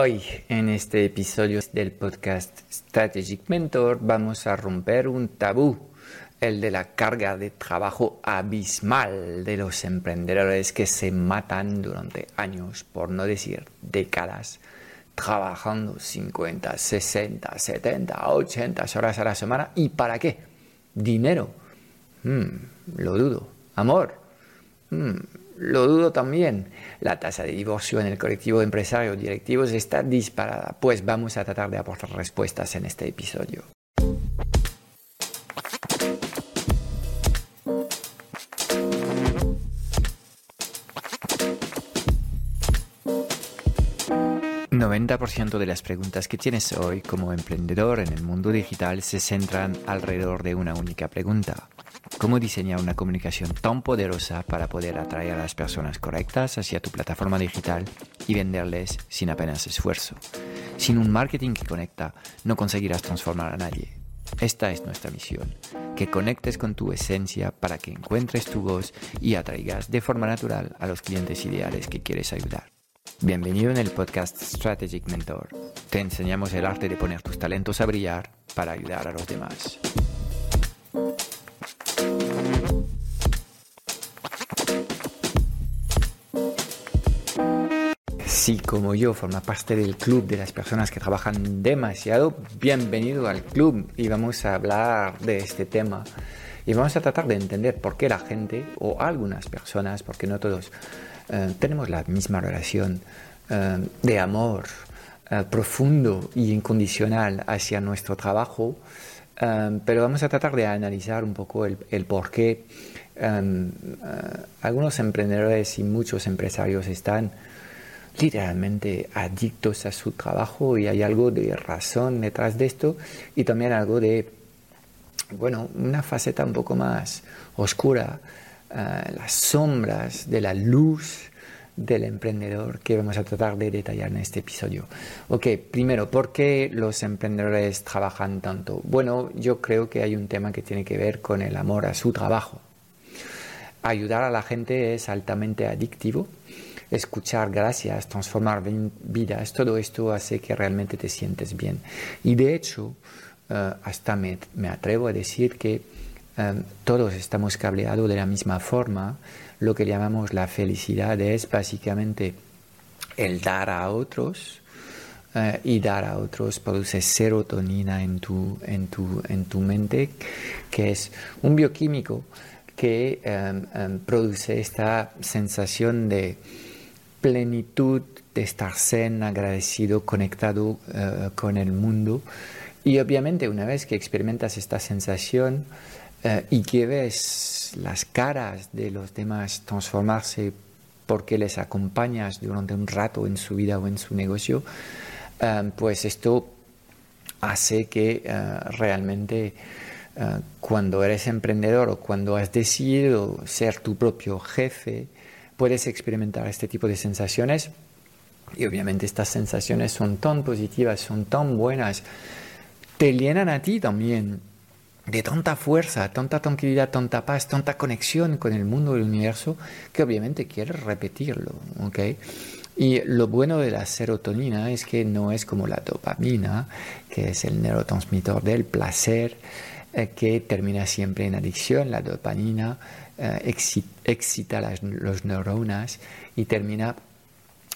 Hoy, en este episodio del podcast Strategic Mentor, vamos a romper un tabú, el de la carga de trabajo abismal de los emprendedores que se matan durante años, por no decir décadas, trabajando 50, 60, 70, 80 horas a la semana. ¿Y para qué? ¿Dinero? Lo dudo. ¿Amor? Lo dudo también. La tasa de divorcio en el colectivo de empresarios directivos está disparada. Pues vamos a tratar de aportar respuestas en este episodio. El 90% de las preguntas que tienes hoy como emprendedor en el mundo digital se centran alrededor de una única pregunta. ¿Cómo diseñar una comunicación tan poderosa para poder atraer a las personas correctas hacia tu plataforma digital y venderles sin apenas esfuerzo? Sin un marketing que conecta, no conseguirás transformar a nadie. Esta es nuestra misión, que conectes con tu esencia para que encuentres tu voz y atraigas de forma natural a los clientes ideales que quieres ayudar. Bienvenido en el podcast Strategic Mentor. Te enseñamos el arte de poner tus talentos a brillar para ayudar a los demás. Si como yo forma parte del club de las personas que trabajan demasiado, bienvenido al club y vamos a hablar de este tema. Y vamos a tratar de entender por qué la gente o algunas personas, porque no todos, tenemos la misma relación de amor profundo y incondicional hacia nuestro trabajo, pero vamos a tratar de analizar un poco el por qué algunos emprendedores y muchos empresarios están literalmente adictos a su trabajo y hay algo de razón detrás de esto y también algo de, bueno, una faceta un poco más oscura, las sombras de la luz del emprendedor que vamos a tratar de detallar en este episodio. Ok, primero, ¿por qué los emprendedores trabajan tanto? Bueno, yo creo que hay un tema que tiene que ver con el amor a su trabajo. Ayudar a la gente es altamente adictivo. Escuchar gracias, transformar vidas, todo esto hace que realmente te sientes bien. Y de hecho, hasta me atrevo a decir que todos estamos cableados de la misma forma. Lo que llamamos la felicidad es básicamente el dar a otros, y dar a otros produce serotonina en tu mente, que es un bioquímico que produce esta sensación de plenitud, de estar zen, agradecido, conectado con el mundo. Y obviamente una vez que experimentas esta sensación y que ves las caras de los demás transformarse porque les acompañas durante un rato en su vida o en su negocio, pues esto hace que realmente cuando eres emprendedor o cuando has decidido ser tu propio jefe, puedes experimentar este tipo de sensaciones y obviamente estas sensaciones son tan positivas, son tan buenas, te llenan a ti también de tanta fuerza, tanta tranquilidad, tanta paz, tanta conexión con el mundo del universo que obviamente quieres repetirlo, ¿ok? Y lo bueno de la serotonina es que no es como la dopamina, que es el neurotransmisor del placer, que termina siempre en adicción. La dopamina excita los neuronas y termina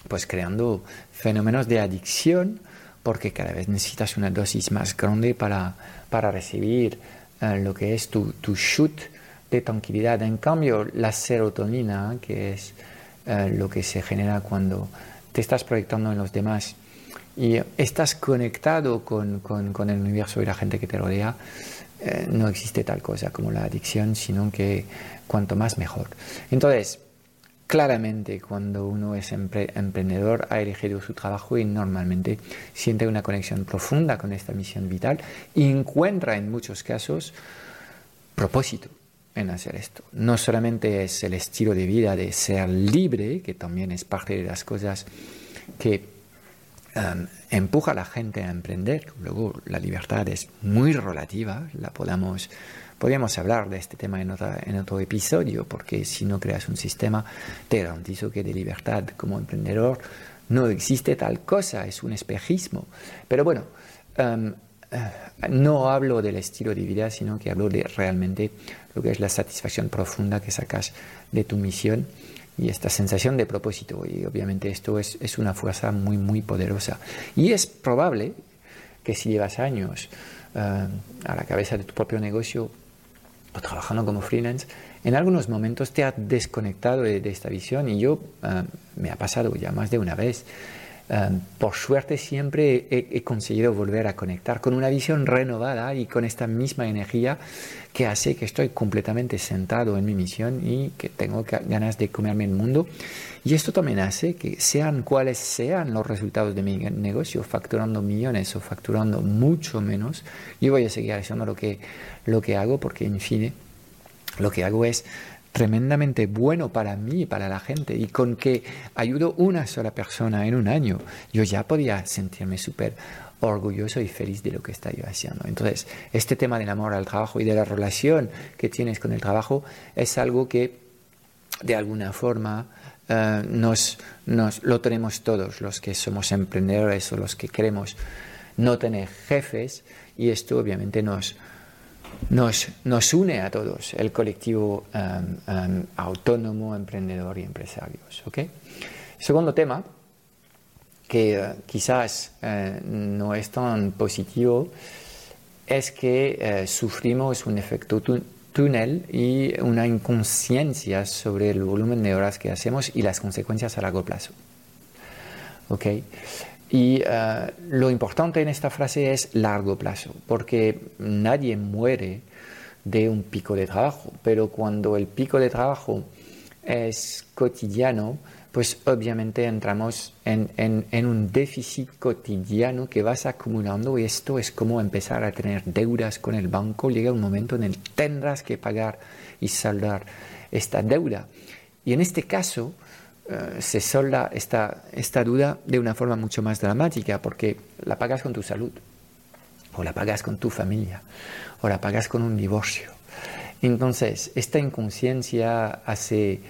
pues creando fenómenos de adicción porque cada vez necesitas una dosis más grande para recibir lo que es tu shoot de tranquilidad. En cambio, la serotonina, que es lo que se genera cuando te estás proyectando en los demás y estás conectado con el universo y la gente que te rodea, no existe tal cosa como la adicción, sino que cuanto más mejor. Entonces, claramente cuando uno es emprendedor ha elegido su trabajo y normalmente siente una conexión profunda con esta misión vital y encuentra en muchos casos propósito en hacer esto. No solamente es el estilo de vida de ser libre, que también es parte de las cosas que empuja a la gente a emprender. Luego la libertad es muy relativa, podríamos hablar de este tema en otro episodio, porque si no creas un sistema, te garantizo que de libertad como emprendedor no existe tal cosa, es un espejismo. Pero bueno, no hablo del estilo de vida, sino que hablo de realmente lo que es la satisfacción profunda que sacas de tu misión y esta sensación de propósito. Y obviamente esto es una fuerza muy, muy poderosa. Y es probable que si llevas años a la cabeza de tu propio negocio o trabajando como freelance, en algunos momentos te has desconectado de esta visión, y yo me ha pasado ya más de una vez. Por suerte siempre he conseguido volver a conectar con una visión renovada y con esta misma energía que hace que estoy completamente sentado en mi misión y que tengo ganas de comerme el mundo. Y esto también hace que, sean cuales sean los resultados de mi negocio, facturando millones o facturando mucho menos, yo voy a seguir haciendo lo que hago, porque en fin lo que hago es tremendamente bueno para mí y para la gente, y con que ayudo una sola persona en un año, yo ya podía sentirme súper orgulloso y feliz de lo que estoy haciendo. Entonces, este tema del amor al trabajo y de la relación que tienes con el trabajo es algo que de alguna forma lo tenemos todos los que somos emprendedores o los que queremos no tener jefes, y esto obviamente nos une a todos, el colectivo autónomo, emprendedor y empresarios. ¿Okay? Segundo tema, que quizás no es tan positivo, es que sufrimos un efecto túnel y una inconsciencia sobre el volumen de horas que hacemos y las consecuencias a largo plazo. ¿Okay? Y lo importante en esta frase es largo plazo, porque nadie muere de un pico de trabajo, pero cuando el pico de trabajo es cotidiano, pues obviamente entramos en un déficit cotidiano que vas acumulando, y esto es como empezar a tener deudas con el banco. Llega un momento en el que tendrás que pagar y saldar esta deuda. Y en este caso se solda esta duda de una forma mucho más dramática, porque la pagas con tu salud, o la pagas con tu familia, o la pagas con un divorcio. Entonces, esta inconsciencia hace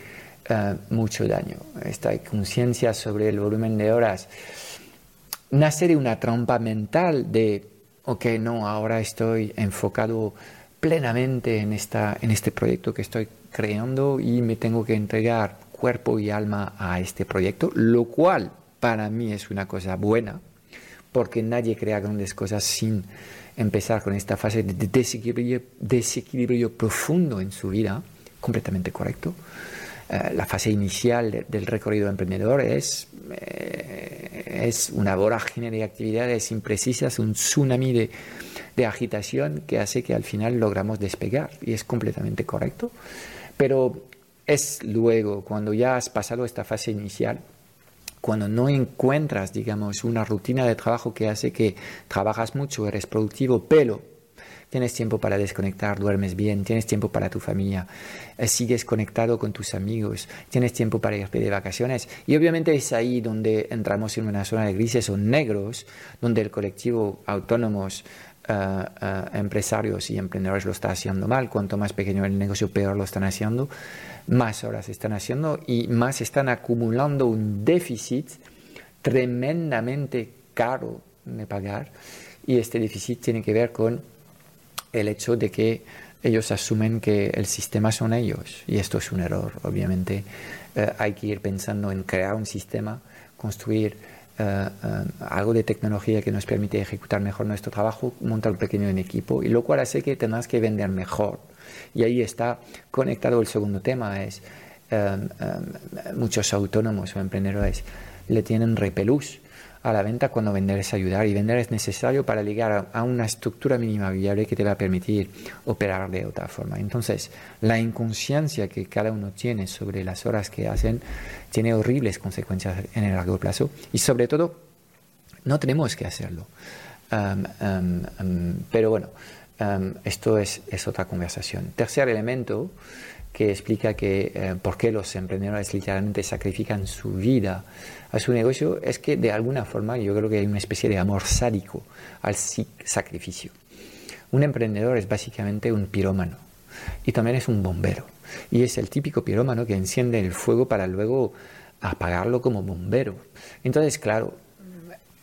mucho daño. Esta inconsciencia sobre el volumen de horas nace de una trampa mental de, ok, no, ahora estoy enfocado plenamente en este proyecto que estoy creando y me tengo que entregar cuerpo y alma a este proyecto, lo cual para mí es una cosa buena, porque nadie crea grandes cosas sin empezar con esta fase de desequilibrio profundo en su vida. Completamente correcto. La fase inicial del recorrido emprendedor es una vorágine de actividades imprecisas, un tsunami de agitación que hace que al final logramos despegar, y es completamente correcto. Pero es luego, cuando ya has pasado esta fase inicial, cuando no encuentras, digamos, una rutina de trabajo que hace que trabajas mucho, eres productivo, pero tienes tiempo para desconectar, duermes bien, tienes tiempo para tu familia, sigues conectado con tus amigos, tienes tiempo para irte de vacaciones. Y obviamente es ahí donde entramos en una zona de grises o negros, donde el colectivo autónomos, empresarios y emprendedores lo está haciendo mal. Cuanto más pequeño el negocio, peor lo están haciendo, más horas están haciendo y más están acumulando un déficit tremendamente caro de pagar, y este déficit tiene que ver con el hecho de que ellos asumen que el sistema son ellos, y esto es un error. Obviamente hay que ir pensando en crear un sistema, construir algo de tecnología que nos permite ejecutar mejor nuestro trabajo, montar pequeño en equipo, y lo cual hace que tengas que vender mejor. Y ahí está conectado el segundo tema, es muchos autónomos o emprendedores le tienen repelús a la venta cuando vender es ayudar, y vender es necesario para llegar a una estructura mínima viable que te va a permitir operar de otra forma. Entonces, la inconsciencia que cada uno tiene sobre las horas que hacen tiene horribles consecuencias en el largo plazo, y sobre todo no tenemos que hacerlo. Pero bueno, esto es otra conversación. Tercer elemento que explica que por qué los emprendedores literalmente sacrifican su vida a su negocio, es que de alguna forma yo creo que hay una especie de amor sádico al sacrificio. Un emprendedor es básicamente un pirómano, y también es un bombero, y es el típico pirómano que enciende el fuego para luego apagarlo como bombero. Entonces, claro,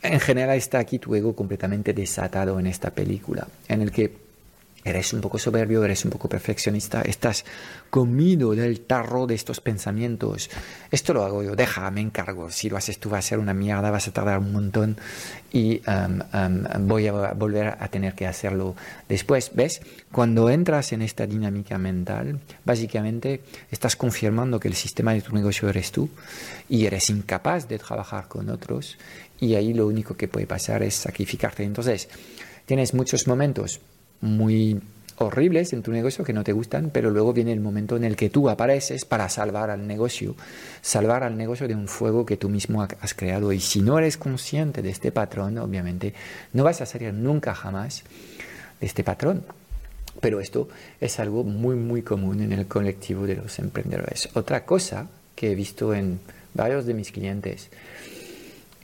en general está aquí tu ego completamente desatado en esta película, en el que eres un poco soberbio, eres un poco perfeccionista, estás comido del tarro de estos pensamientos. Esto lo hago yo, deja, me encargo. Si lo haces tú va a ser una mierda, vas a tardar un montón y voy a volver a tener que hacerlo después. ¿Ves? Cuando entras en esta dinámica mental, básicamente estás confirmando que el sistema de tu negocio eres tú y eres incapaz de trabajar con otros, y ahí lo único que puede pasar es sacrificarte. Entonces, tienes muchos momentos muy horribles en tu negocio que no te gustan, pero luego viene el momento en el que tú apareces para salvar al negocio de un fuego que tú mismo has creado, y si no eres consciente de este patrón, obviamente no vas a salir nunca jamás de este patrón. Pero esto es algo muy muy común en el colectivo de los emprendedores. Otra cosa que he visto en varios de mis clientes,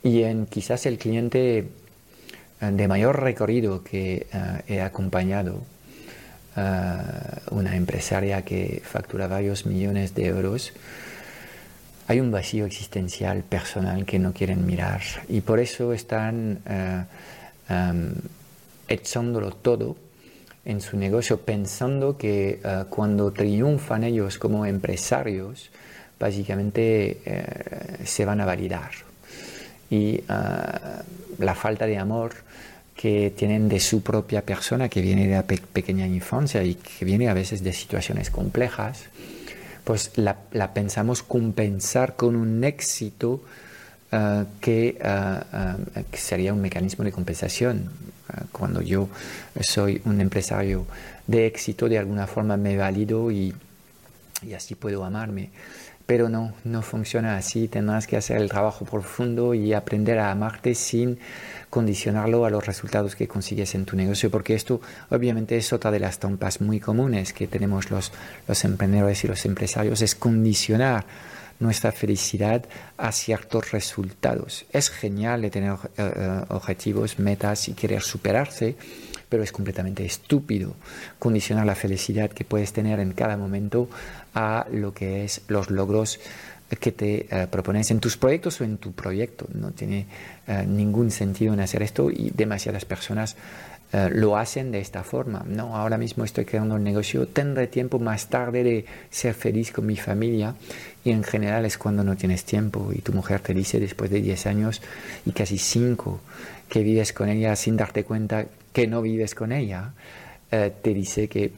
y en quizás el cliente de mayor recorrido que he acompañado, una empresaria que factura varios millones de euros, hay un vacío existencial personal que no quieren mirar, y por eso están echándolo todo en su negocio, pensando que cuando triunfan ellos como empresarios, básicamente se van a validar. Y la falta de amor que tienen de su propia persona, que viene de la pequeña infancia y que viene a veces de situaciones complejas, pues la pensamos compensar con un éxito que sería un mecanismo de compensación. Cuando yo soy un empresario de éxito, de alguna forma me valido y así puedo amarme. Pero no funciona así. Tendrás que hacer el trabajo profundo y aprender a amarte sin condicionarlo a los resultados que consigues en tu negocio, porque esto obviamente es otra de las trampas muy comunes que tenemos los emprendedores y los empresarios, es condicionar nuestra felicidad a ciertos resultados. Es genial de tener objetivos, metas y querer superarse, pero es completamente estúpido condicionar la felicidad que puedes tener en cada momento a lo que es los logros que te propones en tus proyectos o en tu proyecto. No tiene ningún sentido en hacer esto, y demasiadas personas lo hacen de esta forma. No, ahora mismo estoy creando un negocio, tendré tiempo más tarde de ser feliz con mi familia, y en general es cuando no tienes tiempo y tu mujer te dice después de 10 años y casi 5 que vives con ella sin darte cuenta que no vives con ella, te dice que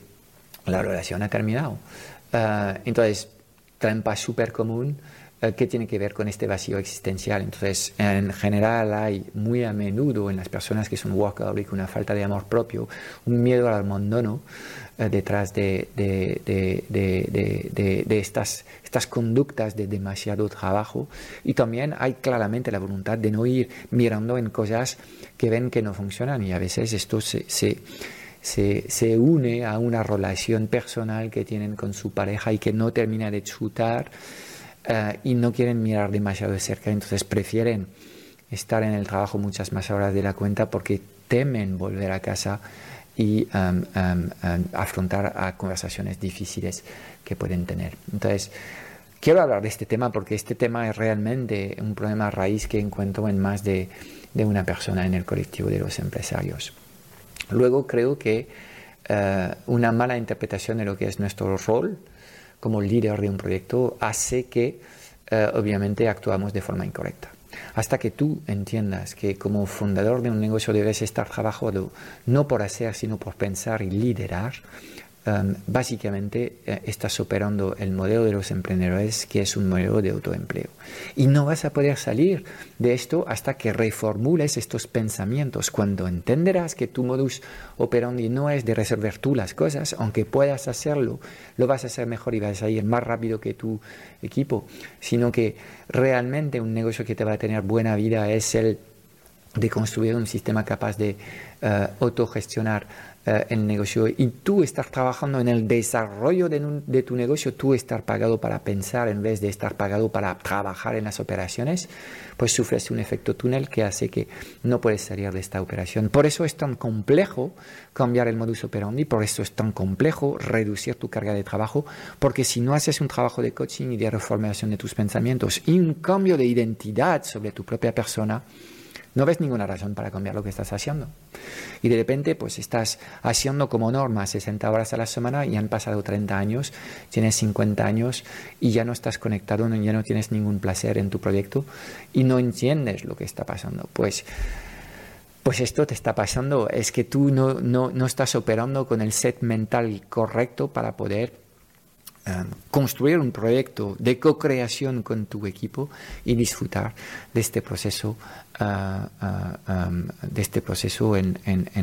la relación ha terminado. Entonces, trampa súper común que tiene que ver con este vacío existencial. Entonces, en general hay muy a menudo en las personas que son workaholic una falta de amor propio, un miedo al abandono detrás de estas conductas de demasiado trabajo, y también hay claramente la voluntad de no ir mirando en cosas que ven que no funcionan, y a veces esto se une a una relación personal que tienen con su pareja y que no termina de chutar, y no quieren mirar demasiado de cerca. Entonces prefieren estar en el trabajo muchas más horas de la cuenta porque temen volver a casa y afrontar a conversaciones difíciles que pueden tener. Entonces, quiero hablar de este tema porque este tema es realmente un problema raíz que encuentro en más de una persona en el colectivo de los empresarios. Luego creo que una mala interpretación de lo que es nuestro rol como líder de un proyecto hace que obviamente actuamos de forma incorrecta. Hasta que tú entiendas que como fundador de un negocio debes estar trabajando no por hacer, sino por pensar y liderar, básicamente estás operando el modelo de los emprendedores, que es un modelo de autoempleo, y no vas a poder salir de esto hasta que reformules estos pensamientos. Cuando entenderás que tu modus operandi no es de resolver tú las cosas, aunque puedas hacerlo, lo vas a hacer mejor y vas a ir más rápido que tu equipo, sino que realmente un negocio que te va a tener buena vida es el de construir un sistema capaz de autogestionar el negocio y tú estar trabajando en el desarrollo de tu negocio, tú estar pagado para pensar en vez de estar pagado para trabajar en las operaciones, pues sufres un efecto túnel que hace que no puedes salir de esta operación. Por eso es tan complejo cambiar el modus operandi, por eso es tan complejo reducir tu carga de trabajo, porque si no haces un trabajo de coaching y de reformulación de tus pensamientos y un cambio de identidad sobre tu propia persona, no ves ninguna razón para cambiar lo que estás haciendo. Y de repente, pues estás haciendo como norma 60 horas a la semana y han pasado 30 años, tienes 50 años y ya no estás conectado, ya no tienes ningún placer en tu proyecto y no entiendes lo que está pasando. Pues esto te está pasando, es que tú no estás operando con el set mental correcto para poder construir un proyecto de co-creación con tu equipo y disfrutar de este proceso, en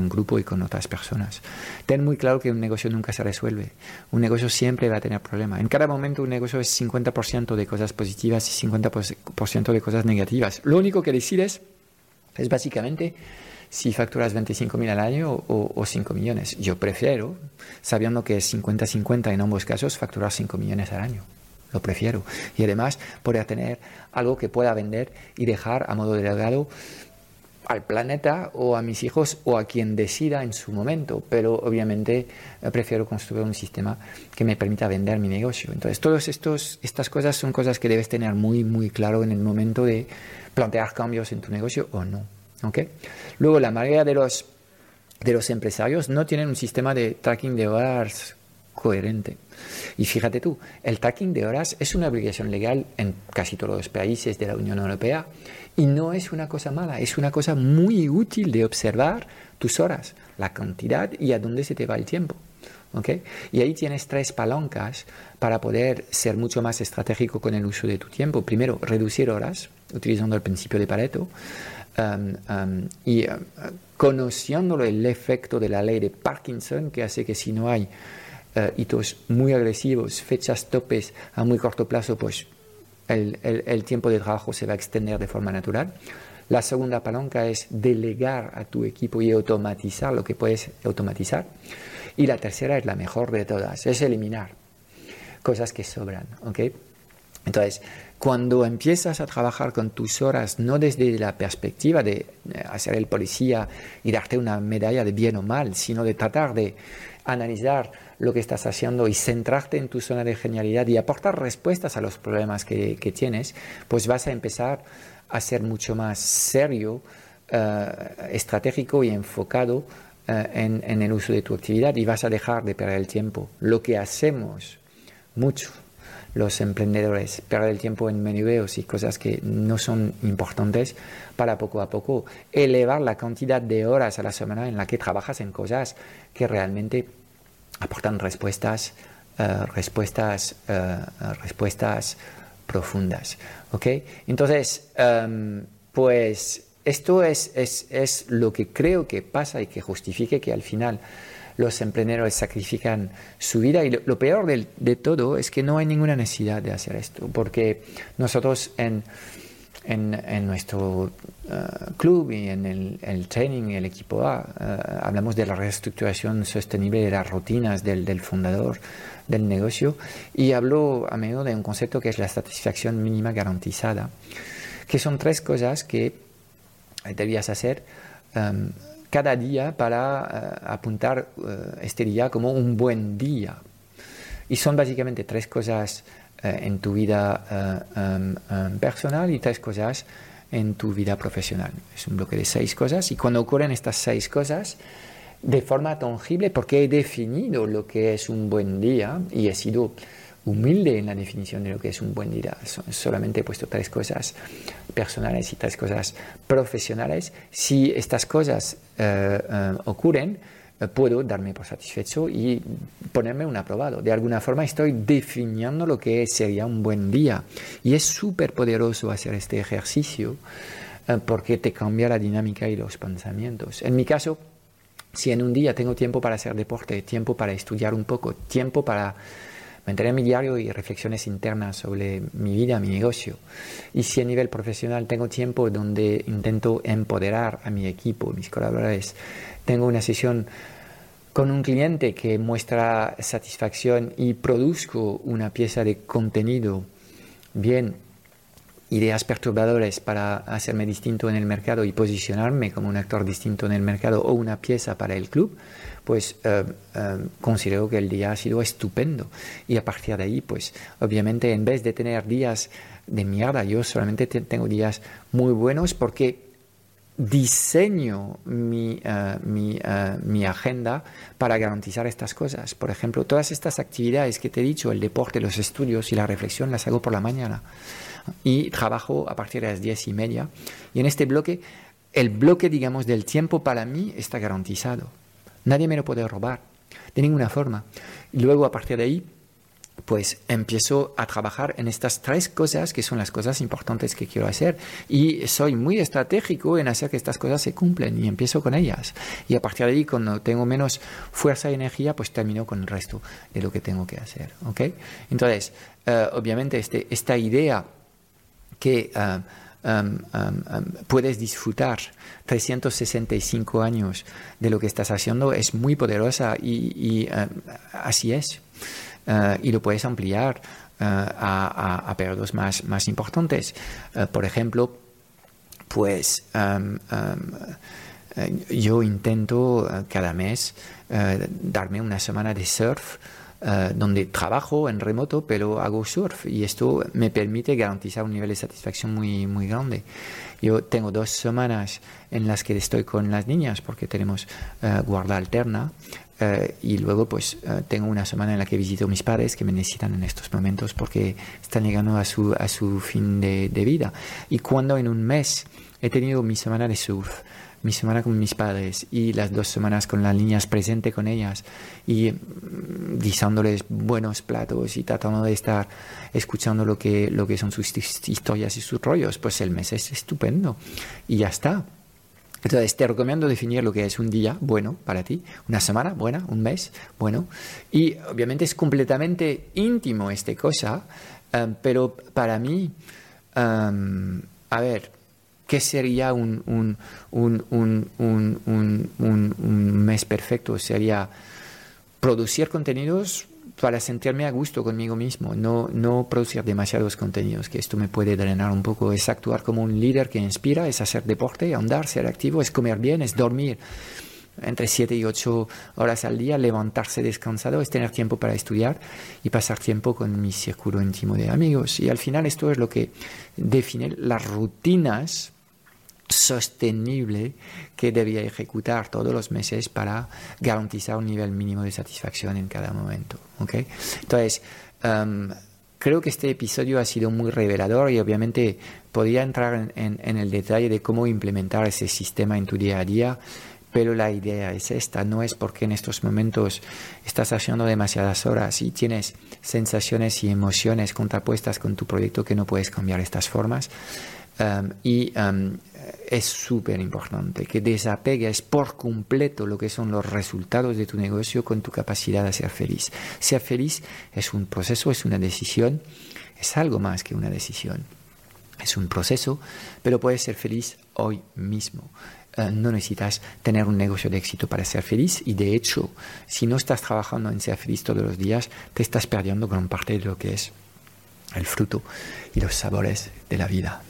grupo y con otras personas. Ten muy claro que un negocio nunca se resuelve. Un negocio siempre va a tener problemas. En cada momento un negocio es 50% de cosas positivas y 50% de cosas negativas. Lo único que decides es básicamente si facturas 25.000 al año o 5 millones. Yo prefiero, sabiendo que es 50-50 en ambos casos, facturar 5 millones al año. Lo prefiero. Y además poder tener algo que pueda vender y dejar a modo de legado al planeta o a mis hijos o a quien decida en su momento. Pero obviamente prefiero construir un sistema que me permita vender mi negocio. Entonces, todas estas cosas son cosas que debes tener muy, muy claro en el momento de plantear cambios en tu negocio o no. ¿Okay? Luego, la mayoría de los empresarios no tienen un sistema de tracking de horas coherente. Y fíjate tú, el tracking de horas es una obligación legal en casi todos los países de la Unión Europea y no es una cosa mala, es una cosa muy útil de observar tus horas, la cantidad y a dónde se te va el tiempo. ¿Okay? Y ahí tienes 3 palancas para poder ser mucho más estratégico con el uso de tu tiempo. Primero, reducir horas, utilizando el principio de Pareto, conociéndolo el efecto de la ley de Parkinson, que hace que si no hay hitos muy agresivos, fechas topes a muy corto plazo, pues el tiempo de trabajo se va a extender de forma natural. La segunda palanca es delegar a tu equipo y automatizar lo que puedes automatizar. Y la tercera es la mejor de todas, es eliminar cosas que sobran, ¿ok? Entonces, cuando empiezas a trabajar con tus horas, no desde la perspectiva de hacer el policía y darte una medalla de bien o mal, sino de tratar de analizar lo que estás haciendo y centrarte en tu zona de genialidad y aportar respuestas a los problemas que tienes, pues vas a empezar a ser mucho más serio, estratégico y enfocado en el uso de tu actividad y vas a dejar de perder el tiempo. Lo que hacemos mucho los emprendedores, perder el tiempo en menudeos y cosas que no son importantes, para poco a poco elevar la cantidad de horas a la semana en la que trabajas en cosas que realmente aportan respuestas profundas. ¿Okay? Entonces, pues esto es lo que creo que pasa y que justifique que al final los emprendedores sacrifican su vida y lo peor de todo es que no hay ninguna necesidad de hacer esto, porque nosotros en nuestro club y en el training, el equipo A, hablamos de la reestructuración sostenible de las rutinas del fundador del negocio y hablo a menudo de un concepto que es la satisfacción mínima garantizada, que son 3 cosas que debías hacer cada día para apuntar este día como un buen día. Y son básicamente 3 cosas en tu vida personal y 3 cosas en tu vida profesional. Es un bloque de 6 cosas y cuando ocurren estas 6 cosas de forma tangible, porque he definido lo que es un buen día y he sido humilde en la definición de lo que es un buen día. Solamente he puesto 3 cosas personales y 3 cosas profesionales. Si estas cosas ocurren, puedo darme por satisfecho y ponerme un aprobado. De alguna forma estoy definiendo lo que sería un buen día. Y es súper poderoso hacer este ejercicio porque te cambia la dinámica y los pensamientos. En mi caso, si en un día tengo tiempo para hacer deporte, tiempo para estudiar un poco, tiempo para mantener mi diario y reflexiones internas sobre mi vida, mi negocio. Y si a nivel profesional tengo tiempo donde intento empoderar a mi equipo, mis colaboradores, tengo una sesión Con un cliente que muestra satisfacción y produzco una pieza de contenido, bien, ideas perturbadoras para hacerme distinto en el mercado y posicionarme como un actor distinto en el mercado o una pieza para el club, pues considero que el día ha sido estupendo. Y a partir de ahí, pues obviamente en vez de tener días de mierda, yo solamente tengo días muy buenos porque diseño mi agenda para garantizar estas cosas. Por ejemplo, todas estas actividades que te he dicho, el deporte, los estudios y la reflexión, las hago por la mañana y trabajo a partir de las 10:30. Y en este bloque, el bloque, digamos, del tiempo para mí está garantizado. Nadie me lo puede robar, de ninguna forma. Y luego, a partir de ahí, pues empiezo a trabajar en estas tres cosas que son las cosas importantes que quiero hacer y soy muy estratégico en hacer que estas cosas se cumplen y empiezo con ellas. Y a partir de ahí, cuando tengo menos fuerza y energía, pues termino con el resto de lo que tengo que hacer, ¿ok? Entonces, obviamente esta idea que puedes disfrutar 365 años de lo que estás haciendo es muy poderosa y así es. Y lo puedes ampliar a periodos más importantes. Por ejemplo, pues yo intento cada mes darme una semana de surf donde trabajo en remoto pero hago surf y esto me permite garantizar un nivel de satisfacción muy, muy grande. Yo tengo 2 semanas en las que estoy con las niñas porque tenemos guarda alterna. Y luego pues tengo una semana en la que visito a mis padres que me necesitan en estos momentos porque están llegando a su fin de vida. Y cuando en un mes he tenido mi semana de surf, mi semana con mis padres y las 2 semanas con las niñas, presente con ellas y guisándoles buenos platos y tratando de estar escuchando lo que son sus historias y sus rollos, pues el mes es estupendo y ya está. Entonces, te recomiendo definir lo que es un día bueno para ti, una semana buena, un mes bueno. Y obviamente es completamente íntimo esta cosa, pero para mí, a ver, ¿qué sería un mes perfecto? Sería producir contenidos para sentirme a gusto conmigo mismo, no producir demasiados contenidos, que esto me puede drenar un poco. Es actuar como un líder que inspira, es hacer deporte, andar, ser activo, es comer bien, es dormir entre 7 y 8 horas al día, levantarse descansado, es tener tiempo para estudiar y pasar tiempo con mi círculo íntimo de amigos. Y al final esto es lo que define las rutinas sostenible que debía ejecutar todos los meses para garantizar un nivel mínimo de satisfacción en cada momento, ¿ok? Entonces, creo que este episodio ha sido muy revelador y obviamente podría entrar en el detalle de cómo implementar ese sistema en tu día a día, pero la idea es esta, no es porque en estos momentos estás haciendo demasiadas horas y tienes sensaciones y emociones contrapuestas con tu proyecto que no puedes cambiar estas formas. Es súper importante que desapegues por completo lo que son los resultados de tu negocio con tu capacidad de ser feliz. Ser feliz es un proceso, es una decisión, es algo más que una decisión. Es un proceso, pero puedes ser feliz hoy mismo. No necesitas tener un negocio de éxito para ser feliz y de hecho, si no estás trabajando en ser feliz todos los días, te estás perdiendo gran parte de lo que es el fruto y los sabores de la vida.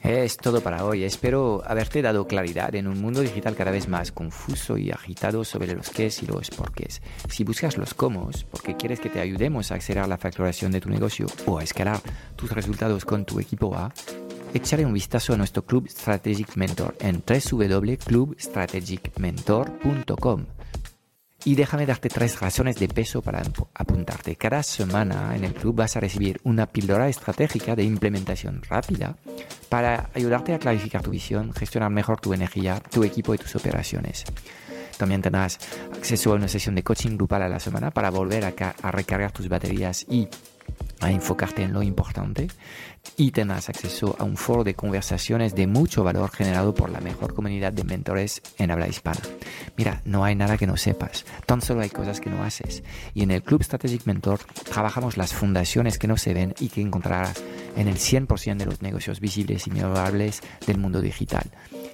Es todo para hoy. Espero haberte dado claridad en un mundo digital cada vez más confuso y agitado sobre los qués y los porqués. Si buscas los cómo, porque quieres que te ayudemos a acelerar la facturación de tu negocio o a escalar tus resultados con tu equipo A, echaré un vistazo a nuestro Club Strategic Mentor en www.clubstrategicmentor.com. Y déjame darte 3 razones de peso para apuntarte. Cada semana en el club vas a recibir una píldora estratégica de implementación rápida para ayudarte a clarificar tu visión, gestionar mejor tu energía, tu equipo y tus operaciones. También tendrás acceso a una sesión de coaching grupal a la semana para volver a recargar tus baterías y a enfocarte en lo importante. Y tendrás acceso a un foro de conversaciones de mucho valor generado por la mejor comunidad de mentores en habla hispana. Mira, no hay nada que no sepas, tan solo hay cosas que no haces. Y en el Club Strategic Mentor trabajamos las fundaciones que no se ven y que encontrarás en el 100% de los negocios visibles y mejorables del mundo digital.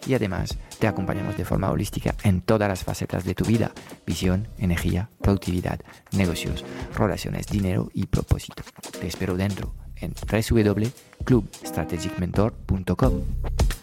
y además te acompañamos de forma holística en todas las facetas de tu vida: visión, energía, productividad, negocios, relaciones, dinero y propósito. Te espero dentro en www.clubstrategicmentor.com.